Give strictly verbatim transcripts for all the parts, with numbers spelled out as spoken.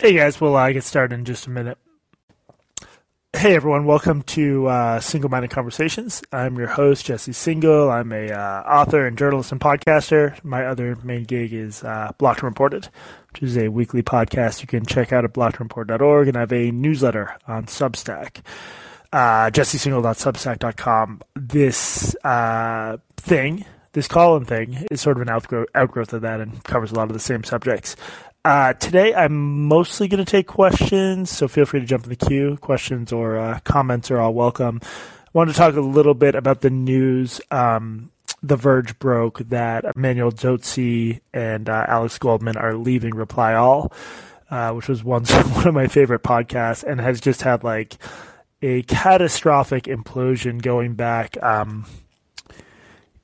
Hey guys, we'll uh, get started in just a minute. Hey everyone, welcome to uh, Single-Minded Conversations. I'm your host, Jesse Singal. I'm a uh, author and journalist and podcaster. My other main gig is uh, Blocked and Reported, which is a weekly podcast you can check out at blocked and reported dot org, and I have a newsletter on Substack, uh, jesse singal dot substack dot com. This uh, thing, this column thing, is sort of an outgro- outgrowth of that and covers a lot of the same subjects. Uh, today, I'm mostly going to take questions, so feel free to jump in the queue. Questions or uh, comments are all welcome. I wanted to talk a little bit about the news. Um, the Verge broke that Emmanuel Dzotsi and uh, Alex Goldman are leaving Reply All, uh, which was once one of my favorite podcasts and has just had like a catastrophic implosion going back um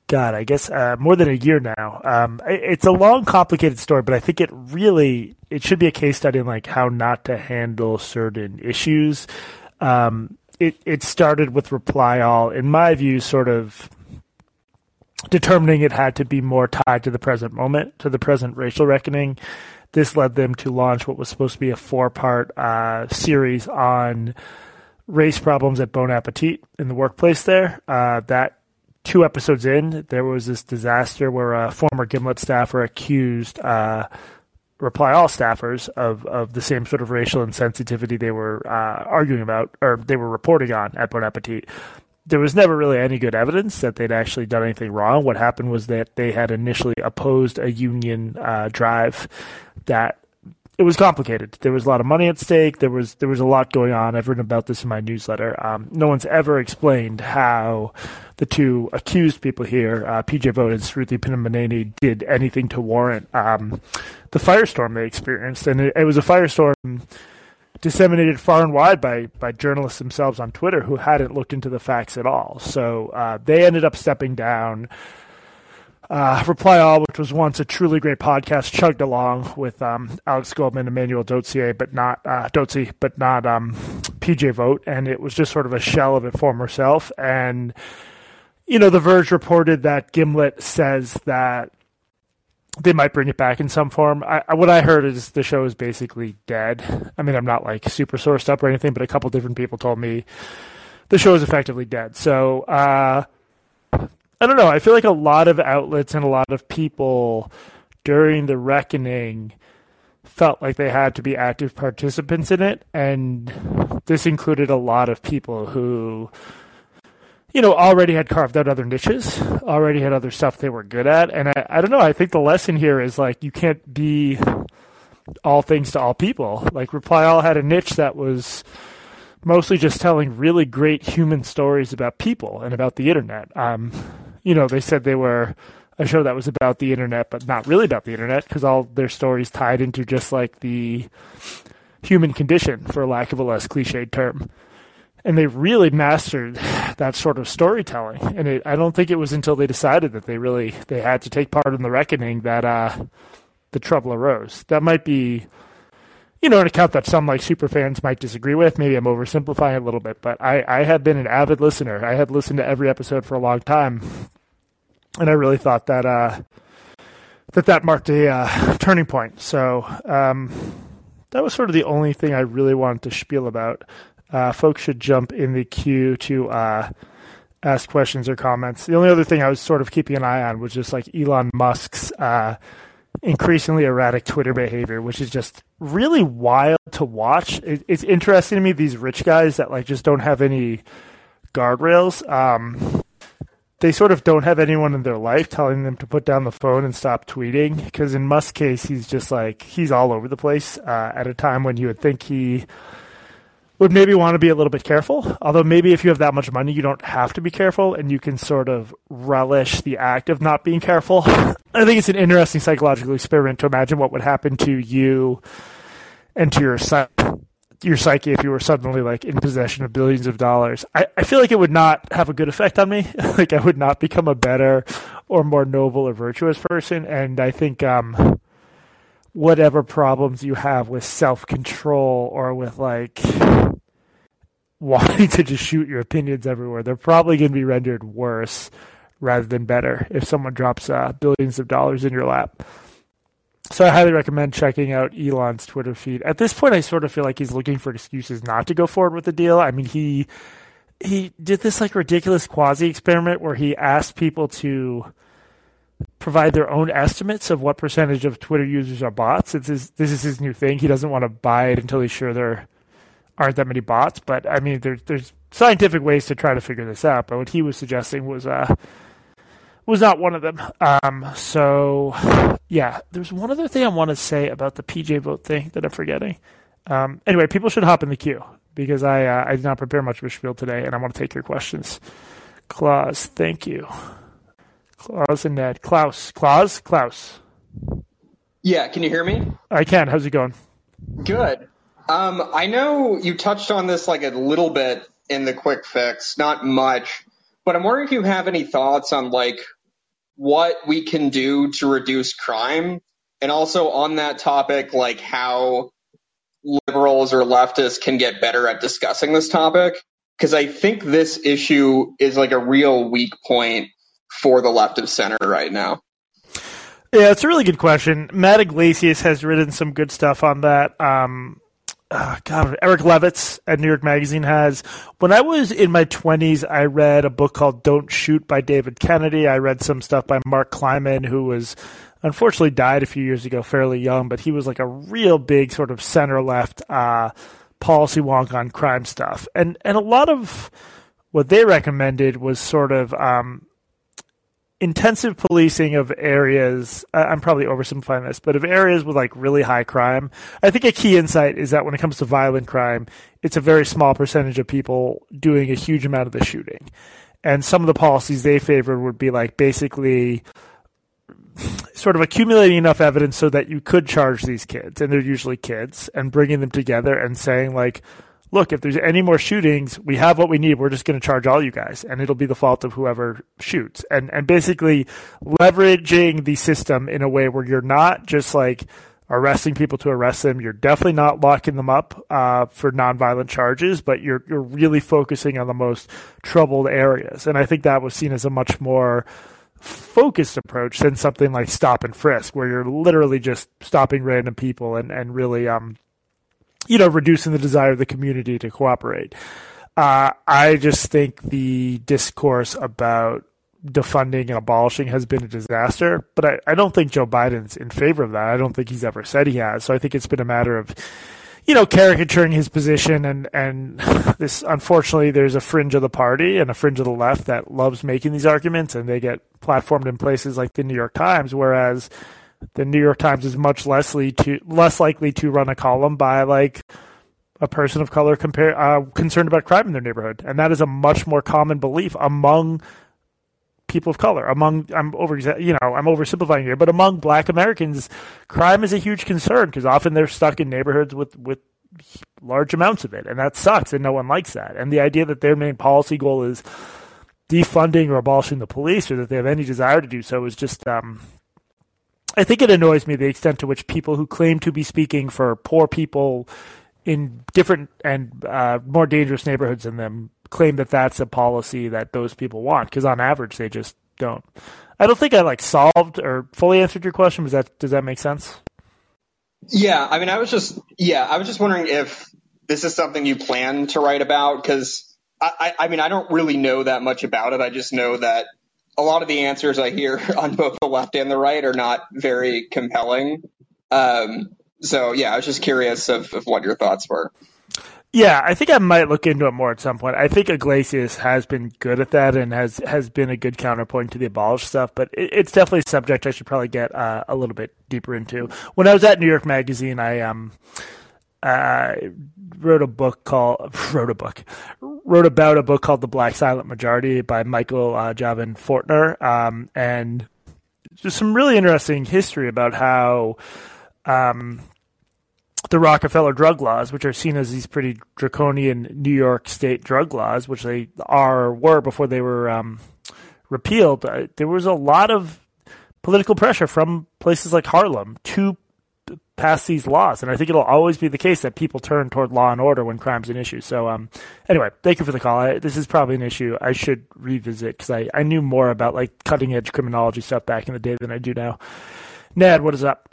God, I guess uh, more than a year now. Um, it's a long, complicated story, but I think it really it should be a case study in like how not to handle certain issues. Um, it it started with Reply All, in my view, sort of determining it had to be more tied to the present moment, to the present racial reckoning. This led them to launch what was supposed to be a four-part uh, series on race problems at Bon Appetit in the workplace there. Uh, that. Two episodes in, there was this disaster where a former Gimlet staffer accused uh, Reply All staffers of, of the same sort of racial insensitivity they were uh, arguing about, or they were reporting on at Bon Appetit. There was never really any good evidence that they'd actually done anything wrong. What happened was that they had initially opposed a union uh, drive that it was complicated. There was a lot of money at stake. There was, there was a lot going on. I've written about this in my newsletter. Um, no one's ever explained how the two accused people here, uh, P J Vogt and Sruthi Pinamaneni, did anything to warrant um, the firestorm they experienced. And it, it was a firestorm disseminated far and wide by, by journalists themselves on Twitter who hadn't looked into the facts at all. So uh, they ended up stepping down. Uh, Reply All, which was once a truly great podcast, chugged along with um, Alex Goldman, Emmanuel Dzotsi, but not uh, Dzotsi, but not um, P J Vogt, and it was just sort of a shell of its former self. And you know, The Verge reported that Gimlet says that they might bring it back in some form. I, what I heard is the show is basically dead. I mean, I'm not like super sourced up or anything, but a couple different people told me the show is effectively dead. So. Uh, I don't know. I feel like a lot of outlets and a lot of people during the reckoning felt like they had to be active participants in it. And this included a lot of people who, you know, already had carved out other niches, already had other stuff they were good at. And I, I don't know. I think the lesson here is like you can't be all things to all people. Like Reply All had a niche that was mostly just telling really great human stories about people and about the internet. Um, you know, they said they were a show that was about the internet, but not really about the internet because all their stories tied into just like the human condition, for lack of a less cliched term. And they really mastered that sort of storytelling. And it, I don't think it was until they decided that they really, they had to take part in the reckoning that uh, the trouble arose. That might be, you know, an account that some like super fans might disagree with. Maybe I'm oversimplifying a little bit, but I, I have been an avid listener. I had listened to every episode for a long time, and I really thought that uh, that that marked a uh, turning point. So um, that was sort of the only thing I really wanted to spiel about. Uh, folks should jump in the queue to uh, ask questions or comments. The only other thing I was sort of keeping an eye on was just like Elon Musk's uh, increasingly erratic Twitter behavior, which is just really wild to watch. It, it's interesting to me, these rich guys that like just don't have any guardrails. Um, they sort of don't have anyone in their life telling them to put down the phone and stop tweeting, because in Musk's case, he's just like, he's all over the place uh, at a time when you would think he would maybe want to be a little bit careful. Although maybe if you have that much money, you don't have to be careful and you can sort of relish the act of not being careful. I think it's an interesting psychological experiment to imagine what would happen to you and to your, your psyche if you were suddenly like in possession of billions of dollars. I, I feel like it would not have a good effect on me. Like I would not become a better or more noble or virtuous person. And I think um, whatever problems you have with self-control or with like wanting to just shoot your opinions everywhere, they're probably going to be rendered worse rather than better if someone drops uh, billions of dollars in your lap. So I highly recommend checking out Elon's Twitter feed. At this point, I sort of feel like he's looking for excuses not to go forward with the deal. I mean, he he did this like ridiculous quasi-experiment where he asked people to provide their own estimates of what percentage of Twitter users are bots. It's his, this is his new thing. He doesn't want to buy it until he's sure there aren't that many bots. But, I mean, there, there's scientific ways to try to figure this out. But what he was suggesting was uh, was not one of them. Um, so, yeah. There's one other thing I want to say about the P J Vogt thing that I'm forgetting. Um, anyway, people should hop in the queue because I, uh, I did not prepare much of a spiel today, and I want to take your questions. Claus, thank you. Claus and Ned. Klaus. Claus? Klaus. Yeah, can you hear me? I can. How's it going? Good. Um, I know you touched on this like a little bit in the quick fix, not much, but I'm wondering if you have any thoughts on like what we can do to reduce crime, and also on that topic, like how liberals or leftists can get better at discussing this topic, because I think this issue is like a real weak point for the left of center right now. Yeah, it's a really good question. Matt Iglesias has written some good stuff on that. Um, oh God, Eric Levitz at New York Magazine has. When I was in my twenties, I read a book called Don't Shoot by David Kennedy. I read some stuff by Mark Kleiman, who was unfortunately died a few years ago, fairly young, but he was like a real big sort of center-left uh, policy wonk on crime stuff. And, and a lot of what they recommended was sort of um, – intensive policing of areas, I'm probably oversimplifying this, but of areas with like really high crime. I think a key insight is that when it comes to violent crime, it's a very small percentage of people doing a huge amount of the shooting. And some of the policies they favored would be like basically sort of accumulating enough evidence so that you could charge these kids, and they're usually kids, and bringing them together and saying like, look, if there's any more shootings, we have what we need. We're just going to charge all you guys, and it'll be the fault of whoever shoots. And and basically leveraging the system in a way where you're not just like arresting people to arrest them. You're definitely not locking them up uh, for nonviolent charges, but you're you're really focusing on the most troubled areas. And I think that was seen as a much more focused approach than something like stop and frisk, where you're literally just stopping random people and, and really – um. you know, reducing the desire of the community to cooperate. Uh, I just think the discourse about defunding and abolishing has been a disaster, but I, I don't think Joe Biden's in favor of that. I don't think he's ever said he has. So I think it's been a matter of, you know, caricaturing his position. And, and this, unfortunately, there's a fringe of the party and a fringe of the left that loves making these arguments, and they get platformed in places like the New York Times, whereas the New York Times is much less likely to, less likely to run a column by like a person of color compare, uh, concerned about crime in their neighborhood. And that is a much more common belief among people of color, among, I'm over, you know, I'm oversimplifying here, but among Black Americans, crime is a huge concern because often they're stuck in neighborhoods with, with large amounts of it. And that sucks. And no one likes that. And the idea that their main policy goal is defunding or abolishing the police, or that they have any desire to do so, is just, um, I think it annoys me the extent to which people who claim to be speaking for poor people in different and uh, more dangerous neighborhoods than them claim that that's a policy that those people want, because on average they just don't. I don't think I like solved or fully answered your question. Was that, does that make sense? Yeah, I mean, I was just yeah, I was just wondering if this is something you plan to write about, because I, I, I mean, I don't really know that much about it. I just know that a lot of the answers I hear on both the left and the right are not very compelling. Um, so, yeah, I was just curious of, of what your thoughts were. Yeah, I think I might look into it more at some point. I think Iglesias has been good at that and has, has been a good counterpoint to the abolish stuff, but it, it's definitely a subject I should probably get uh, a little bit deeper into. When I was at New York Magazine, I um, uh, wrote a book called – wrote a book – wrote about a book called The Black Silent Majority by Michael uh, Javon Fortner, um, and just some really interesting history about how um, the Rockefeller drug laws, which are seen as these pretty draconian New York state drug laws, which they are were before they were um, repealed, uh, there was a lot of political pressure from places like Harlem to pass these laws. And I think it'll always be the case that people turn toward law and order when crime's an issue. So um, anyway, thank you for the call. I, this is probably an issue I should revisit, because I, I knew more about like cutting edge criminology stuff back in the day than I do now. Nad, what is up?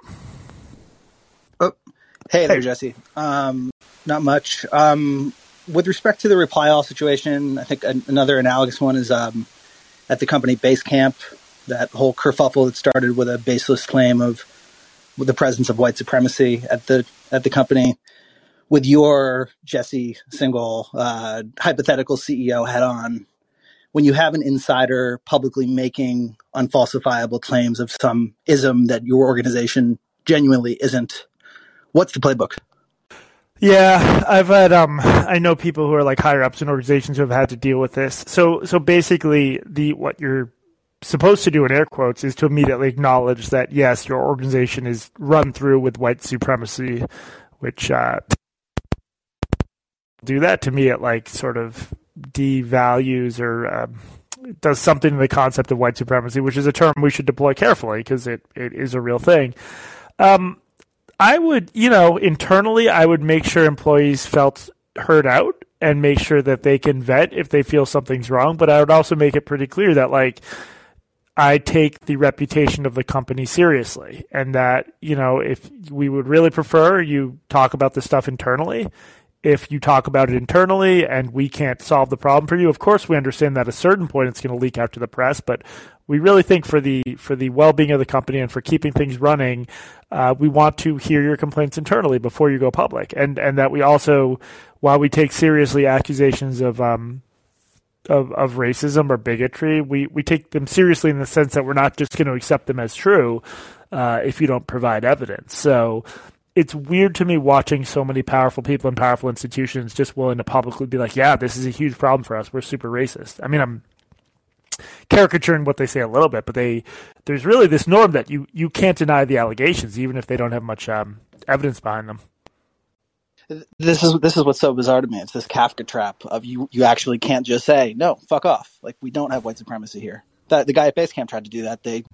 Hey there, Jesse. Um, not much. Um, with respect to the Reply All situation, I think an- another analogous one is um, at the company Basecamp, that whole kerfuffle that started with a baseless claim of the presence of white supremacy at the at the company, with your Jesse Singal uh, hypothetical C E O hat on. When you have an insider publicly making unfalsifiable claims of some ism that your organization genuinely isn't, what's the playbook? Yeah, I've had um, I know people who are like higher ups in organizations who have had to deal with this. So, so basically, the what you're supposed to do in air quotes is to immediately acknowledge that yes, your organization is run through with white supremacy, which uh, do that to me at like sort of. Devalues or um, does something to the concept of white supremacy, which is a term we should deploy carefully because it, it is a real thing. Um, I would, you know, internally, I would make sure employees felt heard out and make sure that they can vet if they feel something's wrong. But I would also make it pretty clear that, like, I take the reputation of the company seriously and that, you know, if we would really prefer you talk about this stuff internally. If you talk about it internally and we can't solve the problem for you, of course we understand that at a certain point it's going to leak out to the press, but we really think for the for the well-being of the company and for keeping things running, uh, we want to hear your complaints internally before you go public. And and that we also, while we take seriously accusations of um of, of racism or bigotry, we, we take them seriously in the sense that we're not just going to accept them as true uh, if you don't provide evidence. So it's weird to me watching so many powerful people in powerful institutions just willing to publicly be like, yeah, this is a huge problem for us. We're super racist. I mean, I'm caricaturing what they say a little bit, but they there's really this norm that you, you can't deny the allegations, even if they don't have much um, evidence behind them. This is this is what's so bizarre to me. It's this Kafka trap of you, you actually can't just say, no, fuck off. Like, we don't have white supremacy here. That, the guy at Basecamp tried to do that. They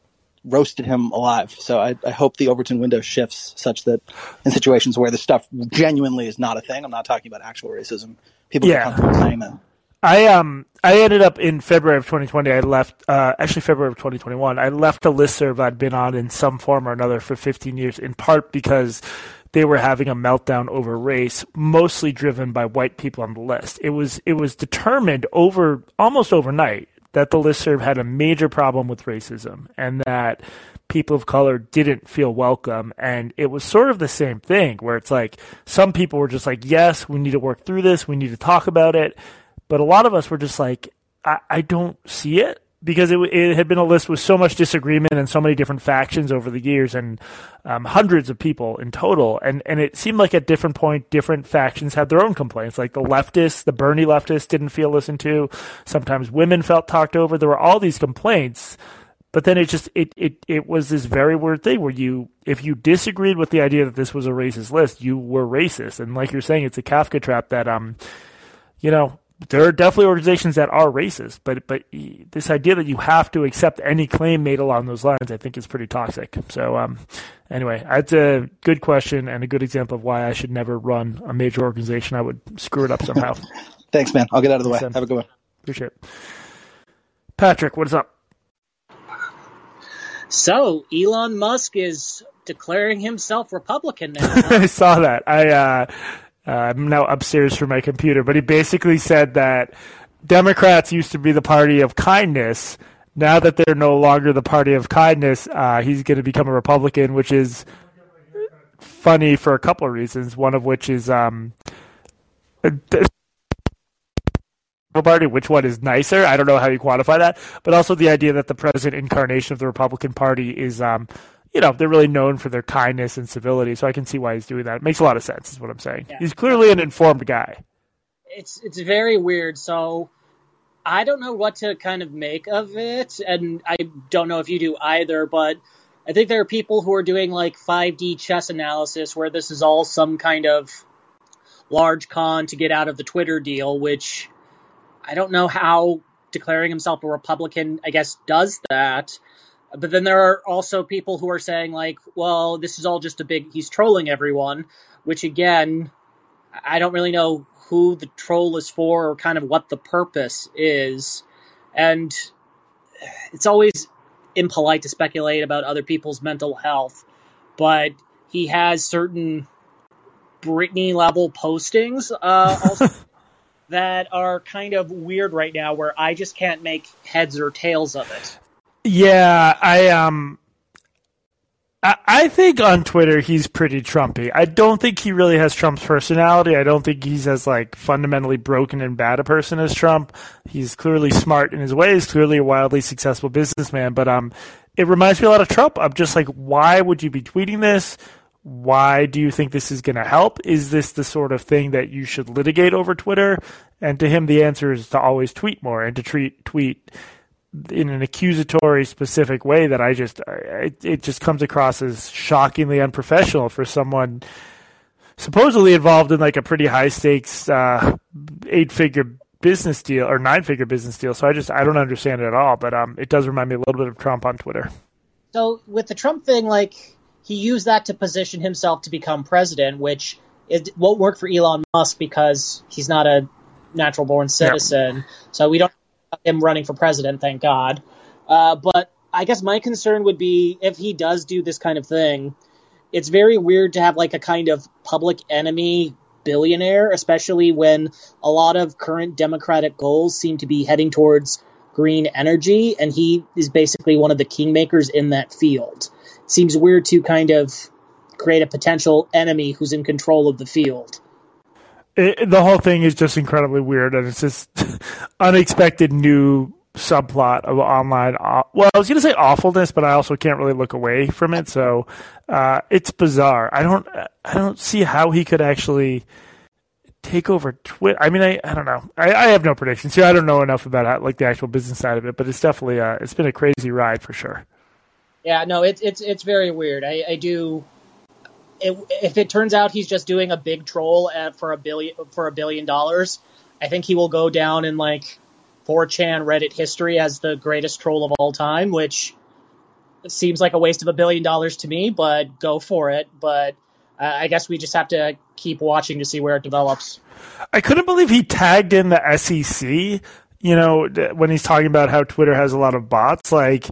roasted him alive. So I, I hope the Overton window shifts such that in situations where this stuff genuinely is not a thing, I'm not talking about actual racism, people yeah. get comfortable saying that. I um I ended up in February of twenty twenty, I left, uh, actually February of twenty twenty-one, I left a listserv I'd been on in some form or another for fifteen years, in part because they were having a meltdown over race, mostly driven by white people on the list. It was it was determined over almost overnight that the listserv had a major problem with racism and that people of color didn't feel welcome. And it was sort of the same thing where it's like some people were just like, yes, we need to work through this. We need to talk about it. But a lot of us were just like, I, I don't see it because it, it had been a list with so much disagreement and so many different factions over the years and um, hundreds of people in total. And, and it seemed like at different point, different factions had their own complaints. Like the leftists, the Bernie leftists didn't feel listened to. Sometimes women felt talked over. There were all these complaints, but then it just, it, it, it was this very weird thing where you, if you disagreed with the idea that this was a racist list, you were racist. And like you're saying, it's a Kafka trap that, um, you know, there are definitely organizations that are racist, but but this idea that you have to accept any claim made along those lines, I think, is pretty toxic. So um, anyway, that's a good question and a good example of why I should never run a major organization. I would screw it up somehow. Thanks, man. I'll get out of the way. Have a good one. Appreciate it. Patrick, what's up? So Elon Musk is declaring himself Republican now. Huh? I saw that. I uh Uh, I'm now upstairs from my computer, but he basically said that Democrats used to be the party of kindness. Now that they're no longer the party of kindness, uh, he's going to become a Republican, which is funny for a couple of reasons. One of which is um, party, which one is nicer? I don't know how you quantify that, but also the idea that the present incarnation of the Republican Party is, um, you know, they're really known for their kindness and civility, so I can see why he's doing that. It makes a lot of sense, is what I'm saying. Yeah. He's clearly an informed guy. It's it's very weird, so I don't know what to kind of make of it, and I don't know if you do either, but I think there are people who are doing, like, five D chess analysis where this is all some kind of large con to get out of the Twitter deal, which I don't know how declaring himself a Republican, I guess, does that. But then there are also people who are saying, like, well, this is all just a big, he's trolling everyone, which, again, I don't really know who the troll is for or kind of what the purpose is. And it's always impolite to speculate about other people's mental health, but he has certain Britney level postings uh, also that are kind of weird right now, where I just can't make heads or tails of it. Yeah, I um, I, I think on Twitter he's pretty Trumpy. I don't think he really has Trump's personality. I don't think he's as like fundamentally broken and bad a person as Trump. He's clearly smart in his ways, clearly a wildly successful businessman. But um, it reminds me a lot of Trump. I'm just like, why would you be tweeting this? Why do you think this is going to help? Is this the sort of thing that you should litigate over Twitter? And to him, the answer is to always tweet more and to treat tweet in an accusatory specific way that I just, it, it just comes across as shockingly unprofessional for someone supposedly involved in like a pretty high stakes uh, eight figure business deal or nine figure business deal. So I just, I don't understand it at all, but um, it does remind me a little bit of Trump on Twitter. So with the Trump thing, like, he used that to position himself to become president, which it won't work for Elon Musk because he's not a natural-born citizen. Yeah. So we don't have him running for president, thank God. Uh, but I guess my concern would be if he does do this kind of thing, it's very weird to have like a kind of public enemy billionaire, especially when a lot of current Democratic goals seem to be heading towards green energy, and he is basically one of the kingmakers in that field. Seems weird to kind of create a potential enemy who's in control of the field. It, the whole thing is just incredibly weird, and it's this unexpected new subplot of online. Well, I was going to say awfulness, but I also can't really look away from it, so uh, it's bizarre. I don't, I don't see how he could actually take over Twitter. I mean, I, I don't know. I, I have no predictions here. I don't know enough about how, like the actual business side of it, but it's definitely uh, it's been a crazy ride for sure. Yeah, no, it's it's it's very weird. I, I do. It, if it turns out he's just doing a big troll at, for a billion for a billion dollars, I think he will go down in like four chan Reddit history as the greatest troll of all time, which seems like a waste of a billion dollars to me. But go for it. But uh, I guess we just have to keep watching to see where it develops. I couldn't believe he tagged in the S E C. You know, when he's talking about how Twitter has a lot of bots, like.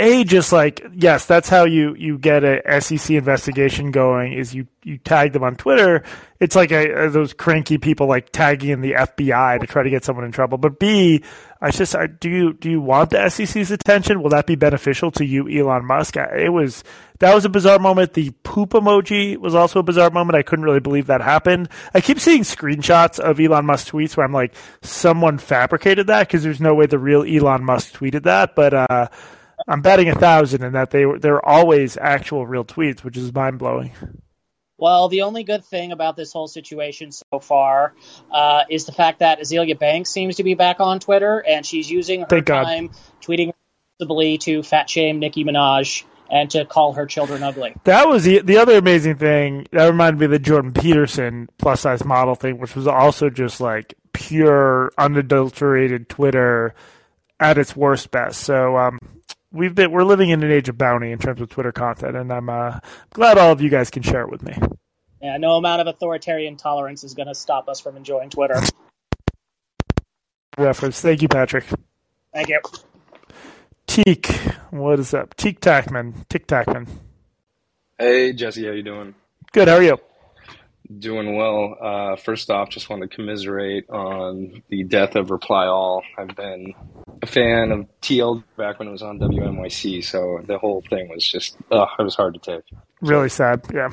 A, just like, yes, that's how you, you get a S E C investigation going is you, you tag them on Twitter. It's like a, a, those cranky people like tagging in the F B I to try to get someone in trouble. But B, I just I, do you do you want the S E C's attention? Will that be beneficial to you, Elon Musk? It was that was a bizarre moment. The poop emoji was also a bizarre moment. I couldn't really believe that happened. I keep seeing screenshots of Elon Musk tweets where I'm like, someone fabricated that because there's no way the real Elon Musk tweeted that, but uh. I'm betting a thousand in that they were they're always actual real tweets, which is mind blowing. Well, the only good thing about this whole situation so far uh, is the fact that Azealia Banks seems to be back on Twitter, and she's using her Thank time God. tweeting responsibly to fat shame Nicki Minaj and to call her children ugly. That was the, the other amazing thing. That reminded me of the Jordan Peterson plus size model thing, which was also just like pure unadulterated Twitter at its worst best. So. Um, We've been we're living in an age of bounty in terms of Twitter content, and I'm uh, glad all of you guys can share it with me. Yeah, no amount of authoritarian tolerance is going to stop us from enjoying Twitter. Reference. Thank you, Patrick. Thank you. Teak, what is up? Teak Tackman. Teak Tackman. Hey, Jesse, how you doing? Good. How are you? Doing well. Uh, first off, just want to commiserate on the death of Reply All. I've been a fan of T L back when it was on W N Y C, so the whole thing was just, uh, it was hard to take. Really sad, yeah.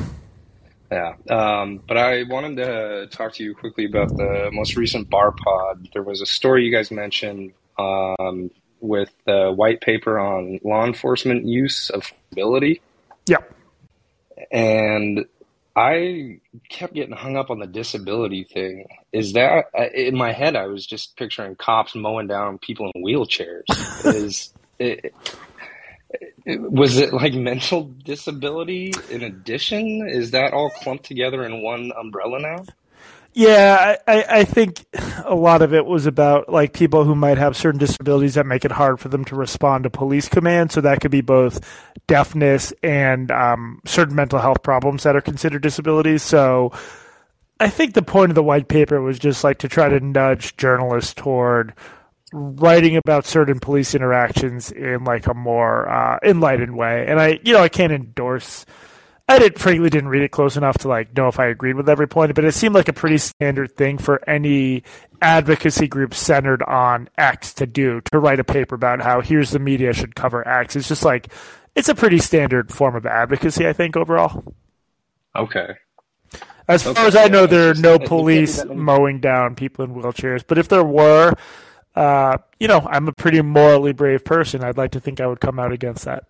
Yeah. Um, but I wanted to talk to you quickly about the most recent Bar Pod. There was a story you guys mentioned um, with the white paper on law enforcement use of ability. Yeah. And I kept getting hung up on the disability thing. Is that in my head? I was just picturing cops mowing down people in wheelchairs. Is it, it, was it like mental disability in addition? Is that all clumped together in one umbrella now? Yeah, I, I think a lot of it was about like people who might have certain disabilities that make it hard for them to respond to police commands. So that could be both deafness and um, certain mental health problems that are considered disabilities. So I think the point of the white paper was just like to try to nudge journalists toward writing about certain police interactions in like a more uh, enlightened way. And I, you know, I can't endorse I did, frankly didn't read it close enough to like know if I agreed with every point, but it seemed like a pretty standard thing for any advocacy group centered on X to do, to write a paper about how here's the media should cover X. It's just like, it's a pretty standard form of advocacy, I think, overall. Okay. As okay, far as I know, yeah, there are no police mowing down people in wheelchairs, but if there were, uh, you know, I'm a pretty morally brave person. I'd like to think I would come out against that.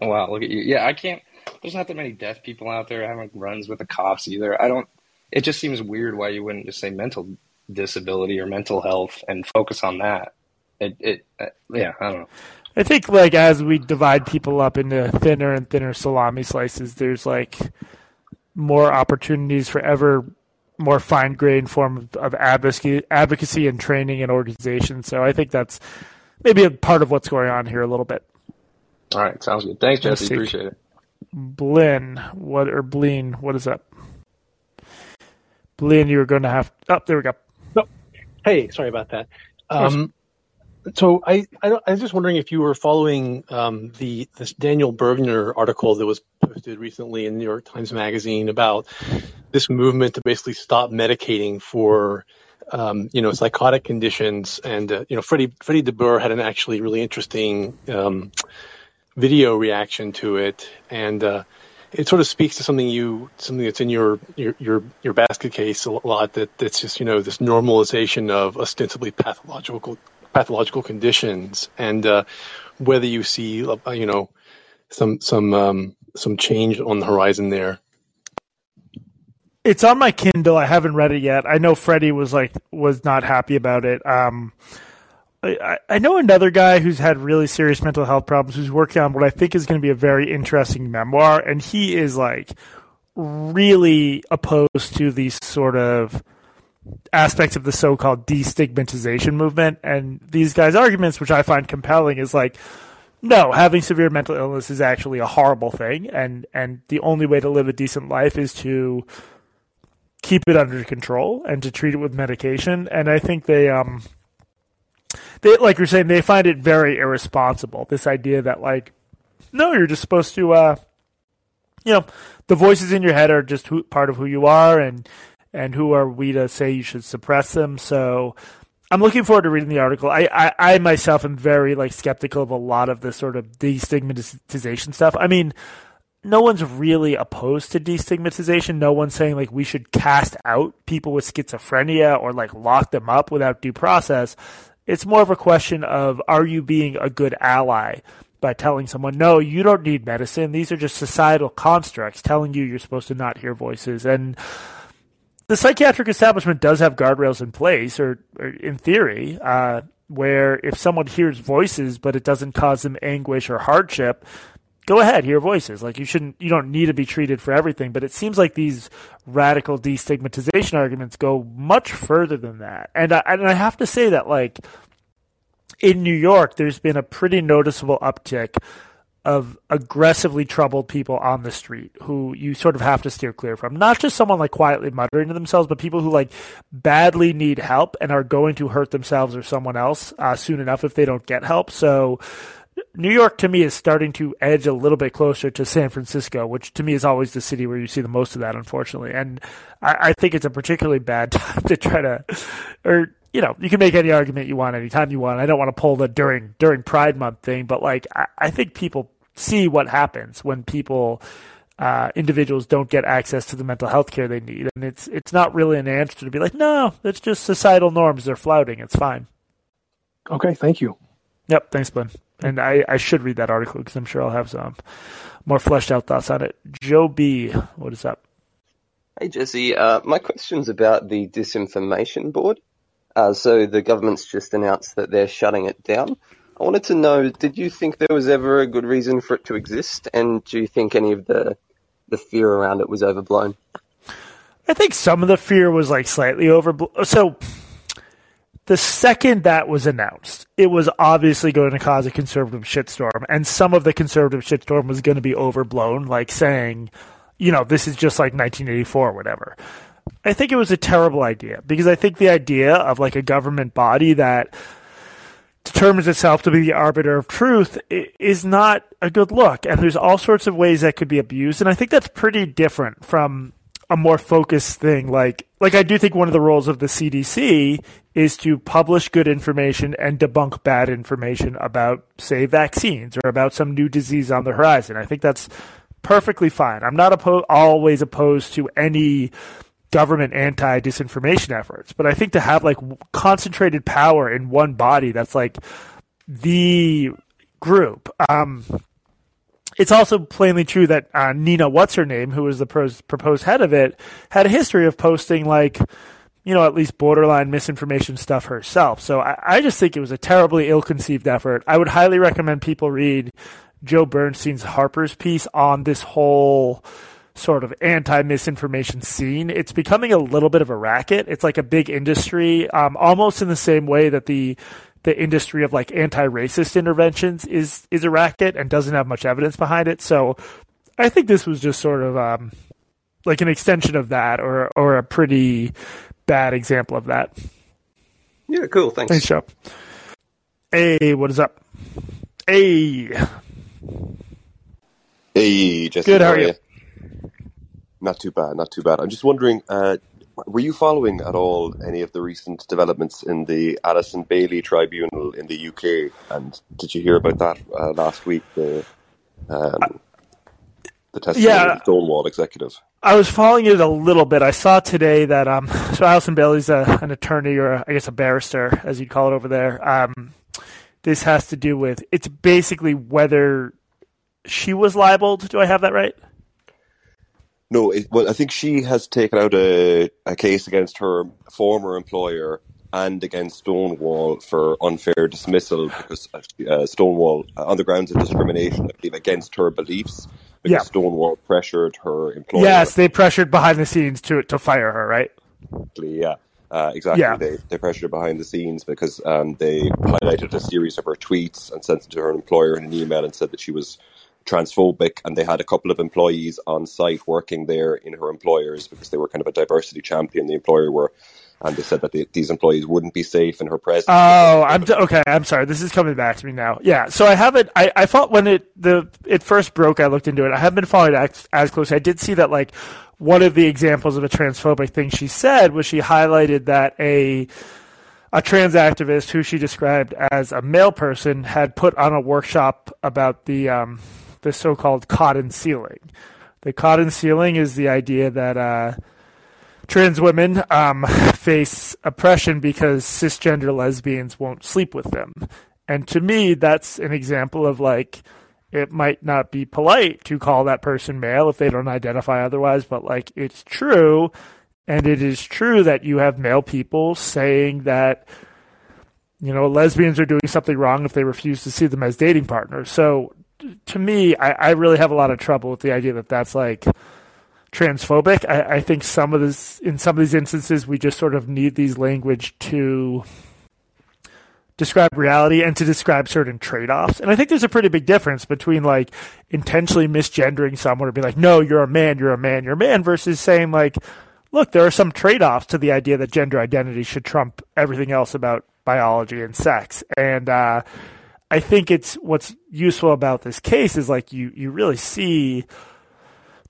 Wow, look at you. Yeah, I can't, there's not that many deaf people out there having runs with the cops either. I don't, it just seems weird why you wouldn't just say mental disability or mental health and focus on that. It, it, uh, yeah, I don't know. I think, like, as we divide people up into thinner and thinner salami slices, there's, like, more opportunities for ever more fine-grained form of, of advocacy, advocacy and training and organization. So I think that's maybe a part of what's going on here a little bit. All right. Sounds good. Thanks, Jesse. Let's Appreciate it. Blin, what, or Bleen, what is up? Bleen, you were going to have – oh, there we go. No. Hey, sorry about that. Um So I, I, I was just wondering if you were following um, the this Daniel Bergner article that was posted recently in the New York Times Magazine about this movement to basically stop medicating for, um, you know, psychotic conditions. And, uh, you know, Freddie, Freddie DeBoer had an actually really interesting um, video reaction to it. And uh, it sort of speaks to something you something that's in your your, your, your basket case a lot, that that's just, you know, this normalization of ostensibly pathological pathological conditions, and uh, whether you see, you know, some some um, some change on the horizon there. It's on my Kindle. I haven't read it yet. I know Freddie was like was not happy about it. Um, I, I know another guy who's had really serious mental health problems who's working on what I think is going to be a very interesting memoir, and he is like really opposed to these sort of aspects of the so-called destigmatization movement. And these guys' arguments, which I find compelling, is like, no, having severe mental illness is actually a horrible thing, and and the only way to live a decent life is to keep it under control and to treat it with medication. And I think they um they, like you're saying, they find it very irresponsible, this idea that like, no, you're just supposed to uh you know, the voices in your head are just who, part of who you are, and And who are we to say you should suppress them? So I'm looking forward to reading the article. I, I, I myself am very like skeptical of a lot of this sort of destigmatization stuff. I mean, no one's really opposed to destigmatization. No one's saying like we should cast out people with schizophrenia or like lock them up without due process. It's more of a question of, are you being a good ally by telling someone, no, you don't need medicine? These are just societal constructs telling you you're supposed to not hear voices. And the psychiatric establishment does have guardrails in place, or, or in theory, uh, where if someone hears voices but it doesn't cause them anguish or hardship, go ahead, hear voices. Like you shouldn't, you don't need to be treated for everything. But it seems like these radical destigmatization arguments go much further than that. And I, and I have to say that, like in New York, there's been a pretty noticeable uptick of aggressively troubled people on the street who you sort of have to steer clear from. Not just someone like quietly muttering to themselves, but people who like badly need help and are going to hurt themselves or someone else uh, soon enough if they don't get help. So New York to me is starting to edge a little bit closer to San Francisco, which to me is always the city where you see the most of that, unfortunately. And I, I think it's a particularly bad time to try to, or you know, you can make any argument you want anytime you want. I don't want to pull the during, during Pride Month thing, but like, I, I think people see what happens when people, uh, individuals don't get access to the mental health care they need. And it's it's not really an answer to be like, no, it's just societal norms they're flouting. It's fine. Okay, thank you. Yep, thanks, Blin. And I, I should read that article because I'm sure I'll have some more fleshed out thoughts on it. Joe B., what is up? Hey, Jesse. Uh, my question's about the disinformation board. Uh, so the government's just announced that they're shutting it down. I wanted to know, did you think there was ever a good reason for it to exist? And do you think any of the the fear around it was overblown? I think some of the fear was like slightly overblown. So the second that was announced, it was obviously going to cause a conservative shitstorm. And some of the conservative shitstorm was going to be overblown, like saying, you know, this is just like nineteen eighty-four or whatever. I think it was a terrible idea because I think the idea of like a government body that determines itself to be the arbiter of truth is not a good look. And there's all sorts of ways that could be abused. And I think that's pretty different from a more focused thing. Like, like I do think one of the roles of the C D C is to publish good information and debunk bad information about, say, vaccines or about some new disease on the horizon. I think that's perfectly fine. I'm not oppo- always opposed to any government anti-disinformation efforts, but I think to have like concentrated power in one body that's like the group. Um, It's also plainly true that uh, Nina, what's her name, who was the pros- proposed head of it, had a history of posting, like, you know, at least borderline misinformation stuff herself. So I, I just think it was a terribly ill-conceived effort. I would highly recommend people read Joe Bernstein's Harper's piece on this whole sort of anti-misinformation scene. It's becoming a little bit of a racket. It's like a big industry, um, almost in the same way that the the industry of like anti-racist interventions is, is a racket and doesn't have much evidence behind it. So I think this was just sort of um, like an extension of that, or, or a pretty bad example of that. Yeah. Cool. Thanks. Thanks, Joe. Hey, what is up? Hey. Hey, Jesse. Good. How are you? Not too bad. Not too bad. I'm just wondering, uh, were you following at all any of the recent developments in the Alison Bailey tribunal in the U K? And did you hear about that uh, last week, the, um, the testimony yeah, of the Stonewall executive? I was following it a little bit. I saw today that um, so Alison Bailey's a, an attorney, or a, I guess a barrister, as you'd call it over there. Um, this has to do with, it's basically whether she was libeled. Do I have that right? No, it, well, I think she has taken out a, a case against her former employer and against Stonewall for unfair dismissal, because uh, Stonewall, uh, on the grounds of discrimination, I believe, against her beliefs, because yeah. Stonewall pressured her employer. Yes, they pressured behind the scenes to to fire her, right? Yeah, uh, exactly. Yeah. They, they pressured her behind the scenes because um, they highlighted a series of her tweets and sent it to her employer in an email and said that she was transphobic, and they had a couple of employees on site working there in her employers because they were kind of a diversity champion, the employer were, and they said that they, these employees wouldn't be safe in her presence. Oh, I'm d- okay. I'm sorry. This is coming back to me now. Yeah. So I haven't, I, I thought when it, the, it first broke, I looked into it. I haven't been following it as, as closely. I did see that like one of the examples of a transphobic thing she said was she highlighted that a, a trans activist who she described as a male person had put on a workshop about the, um, the so-called cotton ceiling. The cotton ceiling is the idea that uh, trans women um, face oppression because cisgender lesbians won't sleep with them. And to me, that's an example of like, it might not be polite to call that person male if they don't identify otherwise, but like it's true. And it is true that you have male people saying that, you know, lesbians are doing something wrong if they refuse to see them as dating partners. So to me, I, I really have a lot of trouble with the idea that that's like transphobic. I, I think some of this, in some of these instances, we just sort of need these language to describe reality and to describe certain trade-offs. And I think there's a pretty big difference between like intentionally misgendering someone or being like, no, you're a man, you're a man, you're a man, versus saying like, look, there are some trade-offs to the idea that gender identity should trump everything else about biology and sex. And, uh, I think it's what's useful about this case is like you, you really see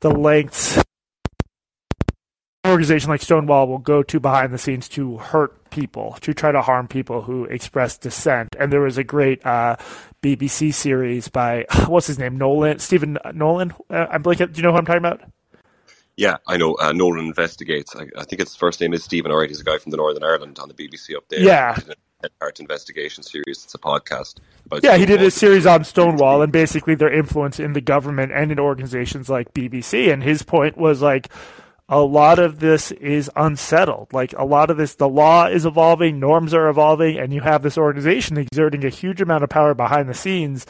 the lengths an organization like Stonewall will go to behind the scenes to hurt people, to try to harm people who express dissent. And there was a great uh, B B C series by, what's his name, Nolan, Stephen Nolan? Uh, I'm blanking. Do you know who I'm talking about? Yeah, I know. Uh, Nolan Investigates. I, I think his first name is Stephen, all right? He's a guy from the Northern Ireland on the B B C up there. Yeah. Art Investigation series. It's a podcast about yeah Stonewall. He did a series on Stonewall and basically their influence in the government and in organizations like B B C, and his point was like a lot of this is unsettled, like a lot of this, the law is evolving, norms are evolving, and you have this organization exerting a huge amount of power behind the scenes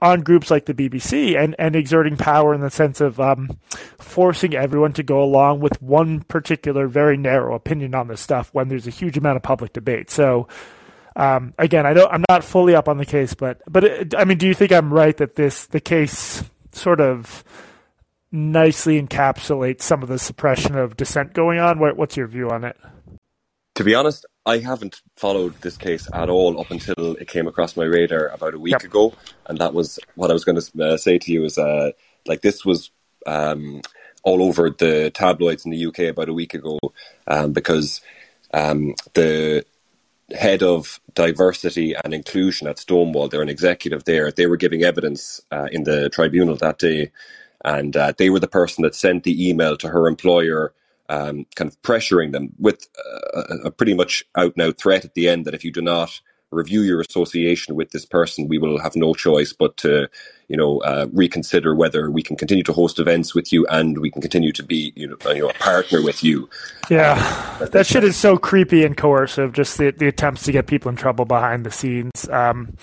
on groups like the B B C, and, and exerting power in the sense of um, forcing everyone to go along with one particular very narrow opinion on this stuff when there's a huge amount of public debate. So Um, again, I don't, I'm not fully up on the case, but but it, I mean, do you think I'm right that this the case sort of nicely encapsulates some of the suppression of dissent going on? What, what's your view on it? To be honest, I haven't followed this case at all up until it came across my radar about a week yep. ago. And that was what I was going to uh, say to you is, uh, like, this was um, all over the tabloids in the U K about a week ago um, because um, the head of diversity and inclusion at Stonewall, they're an executive there, they were giving evidence uh, in the tribunal that day. And uh, they were the person that sent the email to her employer, Um, kind of pressuring them with uh, a pretty much out and out threat at the end that if you do not review your association with this person, we will have no choice but to, you know, uh, reconsider whether we can continue to host events with you and we can continue to be, you know, you know a partner with you. Yeah, um, that shit is so creepy and coercive. Just the the attempts to get people in trouble behind the scenes. Um,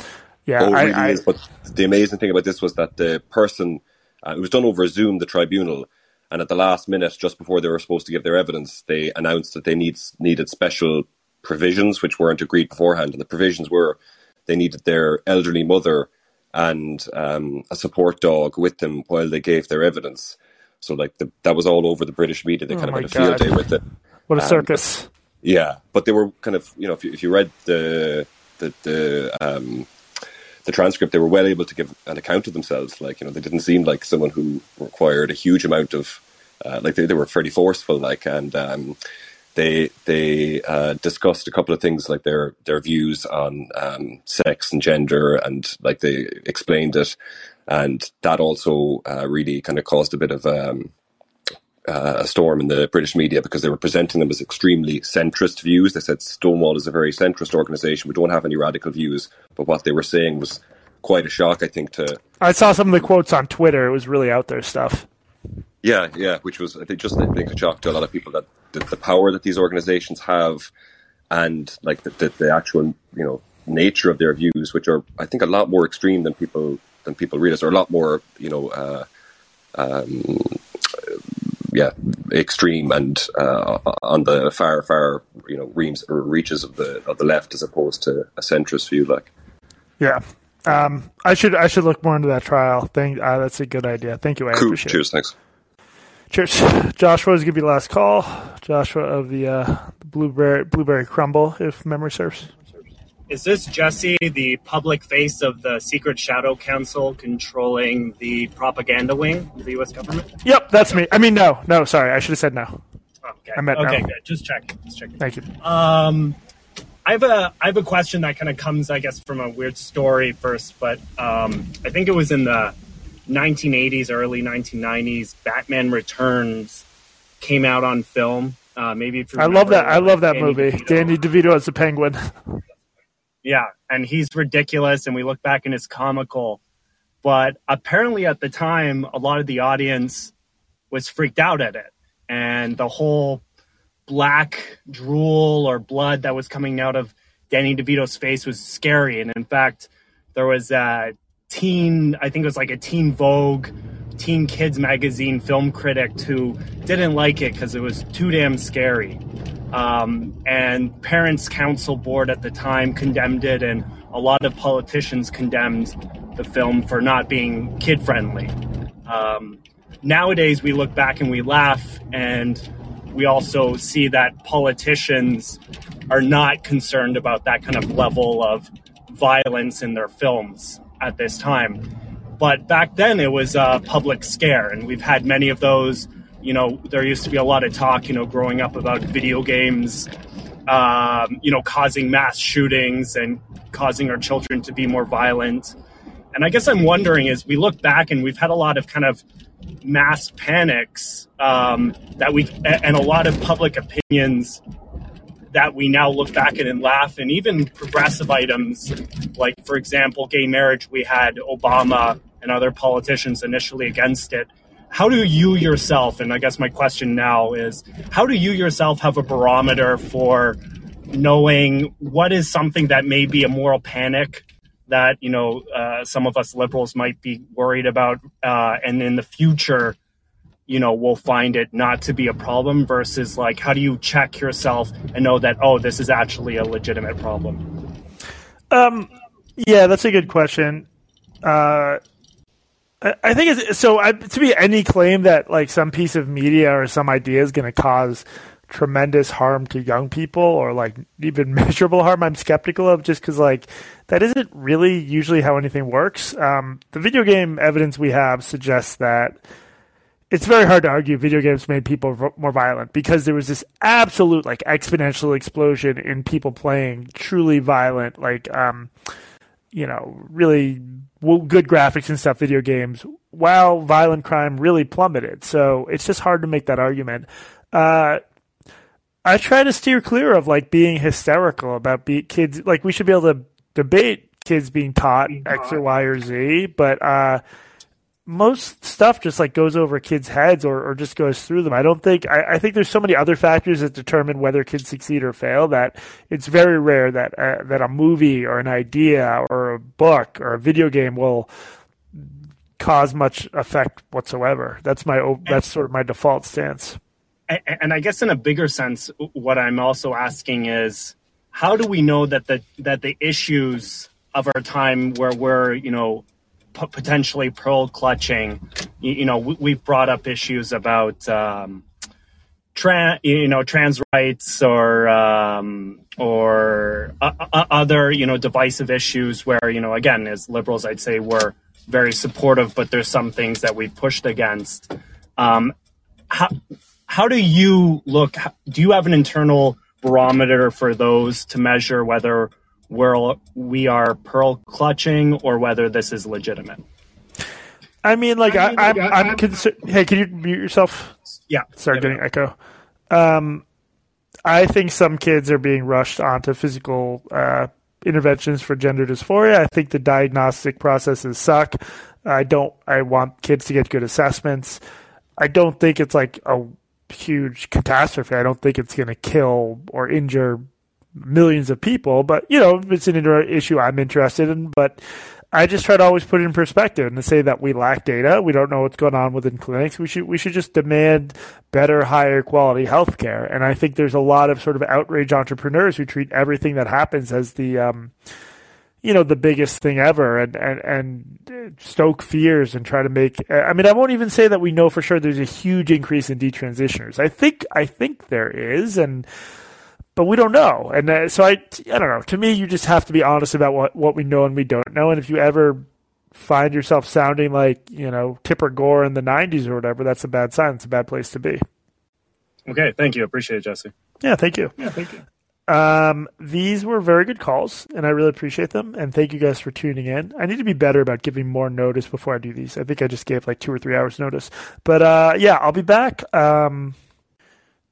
yeah, oh, I, really I, is. But the amazing thing about this was that the person uh, it was done over Zoom, the tribunal. And at the last minute, just before they were supposed to give their evidence, they announced that they need, needed special provisions, which weren't agreed beforehand. And the provisions were they needed their elderly mother and um, a support dog with them while they gave their evidence. So like the, that was all over the British media. They oh kind of had a God. field day with it. What a um, circus. Yeah. But they were kind of, you know, if you, if you read the the, the um the transcript, they were well able to give an account of themselves. Like, you know, they didn't seem like someone who required a huge amount of, uh, like they, they were fairly forceful, like, and um, they they uh, discussed a couple of things, like their, their views on um, sex and gender, and like they explained it. And that also uh, really kind of caused a bit of um, uh, a storm in the British media because they were presenting them as extremely centrist views. They said Stonewall is a very centrist organisation. We don't have any radical views. But what they were saying was quite a shock, I think, to... I saw some of the quotes on Twitter. It was really out there stuff. Yeah, yeah, which was, I think, just I think, a shock to a lot of people that the, the power that these organisations have and like the, the, the actual, you know, nature of their views, which are, I think, a lot more extreme than people than people realise, or a lot more, you know... Uh, um, yeah, extreme and uh, on the far, far, you know, reams or reaches of the of the left, as opposed to a centrist view. Like, yeah, um, I should I should look more into that trial thing. Uh, that's a good idea. Thank you. I cool. appreciate Cheers, it. Cheers. Thanks. Cheers. Joshua is gonna be the last call. Joshua of the uh, blueberry blueberry crumble, if memory serves. Is this Jesse, the public face of the secret shadow council controlling the propaganda wing of the U S government? Yep, that's me. I mean, no, no, sorry. I should have said no. Okay, I meant okay, no. Good. Just check. Just check. Thank you. Um, I have a I have a question that kind of comes, I guess, from a weird story first, but um, I think it was in the nineteen eighties, early nineteen nineties. Batman Returns came out on film. Uh, maybe if you remember, I love that. I love that Danny movie. DeVito. Danny DeVito as the Penguin. Yeah, and he's ridiculous, and we look back and it's comical. But apparently at the time, a lot of the audience was freaked out at it. And the whole black drool or blood that was coming out of Danny DeVito's face was scary. And in fact, there was a teen, I think it was like a Teen Vogue, Teen Kids magazine film critic who didn't like it because it was too damn scary. Um, and Parents' Council Board at the time condemned it, and a lot of politicians condemned the film for not being kid-friendly. Um, nowadays, we look back and we laugh, and we also see that politicians are not concerned about that kind of level of violence in their films at this time. But back then, it was a public scare, and we've had many of those. You know, there used to be a lot of talk, you know, growing up about video games, um, you know, causing mass shootings and causing our children to be more violent. And I guess I'm wondering is we look back and we've had a lot of kind of mass panics um, that we and a lot of public opinions that we now look back at and laugh. And even progressive items like, for example, gay marriage, we had Obama and other politicians initially against it. How do you yourself, and I guess my question now is, how do you yourself have a barometer for knowing what is something that may be a moral panic that, you know, uh, some of us liberals might be worried about, uh, and in the future, you know, we'll find it not to be a problem versus like, how do you check yourself and know that, oh, this is actually a legitimate problem? Um, yeah, that's a good question. Uh I think it's so. I, to be any claim that like some piece of media or some idea is going to cause tremendous harm to young people or like even measurable harm, I'm skeptical of, just because like that isn't really usually how anything works. Um, the video game evidence we have suggests that it's very hard to argue video games made people more violent, because there was this absolute like exponential explosion in people playing truly violent, like, um, you know, really good graphics and stuff video games, while violent crime really plummeted. So it's just hard to make that argument. Uh, I try to steer clear of like being hysterical about be- kids. Like we should be able to debate kids being taught X or Y or Z, but, uh, most stuff just like goes over kids' heads or, or just goes through them. I don't think, I, I think there's so many other factors that determine whether kids succeed or fail that it's very rare that, uh, that a movie or an idea or a book or a video game will cause much effect whatsoever. That's my, that's sort of my default stance. And, and I guess in a bigger sense, what I'm also asking is, how do we know that the, that the issues of our time where we're, you know, potentially pearl clutching, you know, we've brought up issues about, um, trans, you know, trans rights or, um, or uh, other, you know, divisive issues where, you know, again, as liberals, I'd say we're very supportive, but there's some things that we've pushed against. Um, how, how do you look, do you have an internal barometer for those to measure whether where we are pearl clutching or whether this is legitimate? I mean, like, I mean, I, I'm, I'm, I'm, I'm concerned. Hey, can you mute yourself? Yeah. Sorry, getting echo. Um, I think some kids are being rushed onto physical uh, interventions for gender dysphoria. I think the diagnostic processes suck. I don't, I want kids to get good assessments. I don't think it's like a huge catastrophe. I don't think it's going to kill or injure millions of people, but you know, it's an inter- issue I'm interested in, but I just try to always put it in perspective and to say that we lack data. We don't know what's going on within clinics. We should, we should just demand better, higher quality healthcare. And I think there's a lot of sort of outrage entrepreneurs who treat everything that happens as the, um, you know, the biggest thing ever and, and, and stoke fears and try to make, I mean, I won't even say that we know for sure there's a huge increase in detransitioners. I think, I think there is. And, But we don't know. And uh, so I, I don't know. To me, you just have to be honest about what, what we know and we don't know. And if you ever find yourself sounding like, you know, Tipper Gore in the nineties or whatever, that's a bad sign. It's a bad place to be. Okay. Thank you. Appreciate it, Jesse. Yeah. Thank you. Yeah. Thank you. Um, these were very good calls and I really appreciate them. And thank you guys for tuning in. I need to be better about giving more notice before I do these. I think I just gave like two or three hours notice, but, uh, yeah, I'll be back. Um,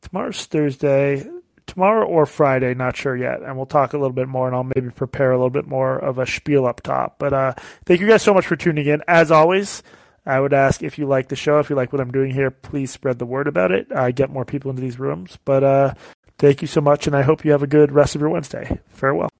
tomorrow's Thursday. Tomorrow or Friday, not sure yet. And we'll talk a little bit more and I'll maybe prepare a little bit more of a spiel up top. But uh, thank you guys so much for tuning in. As always, I would ask if you like the show, if you like what I'm doing here, please spread the word about it. Uh, get more people into these rooms. But uh, thank you so much and I hope you have a good rest of your Wednesday. Farewell.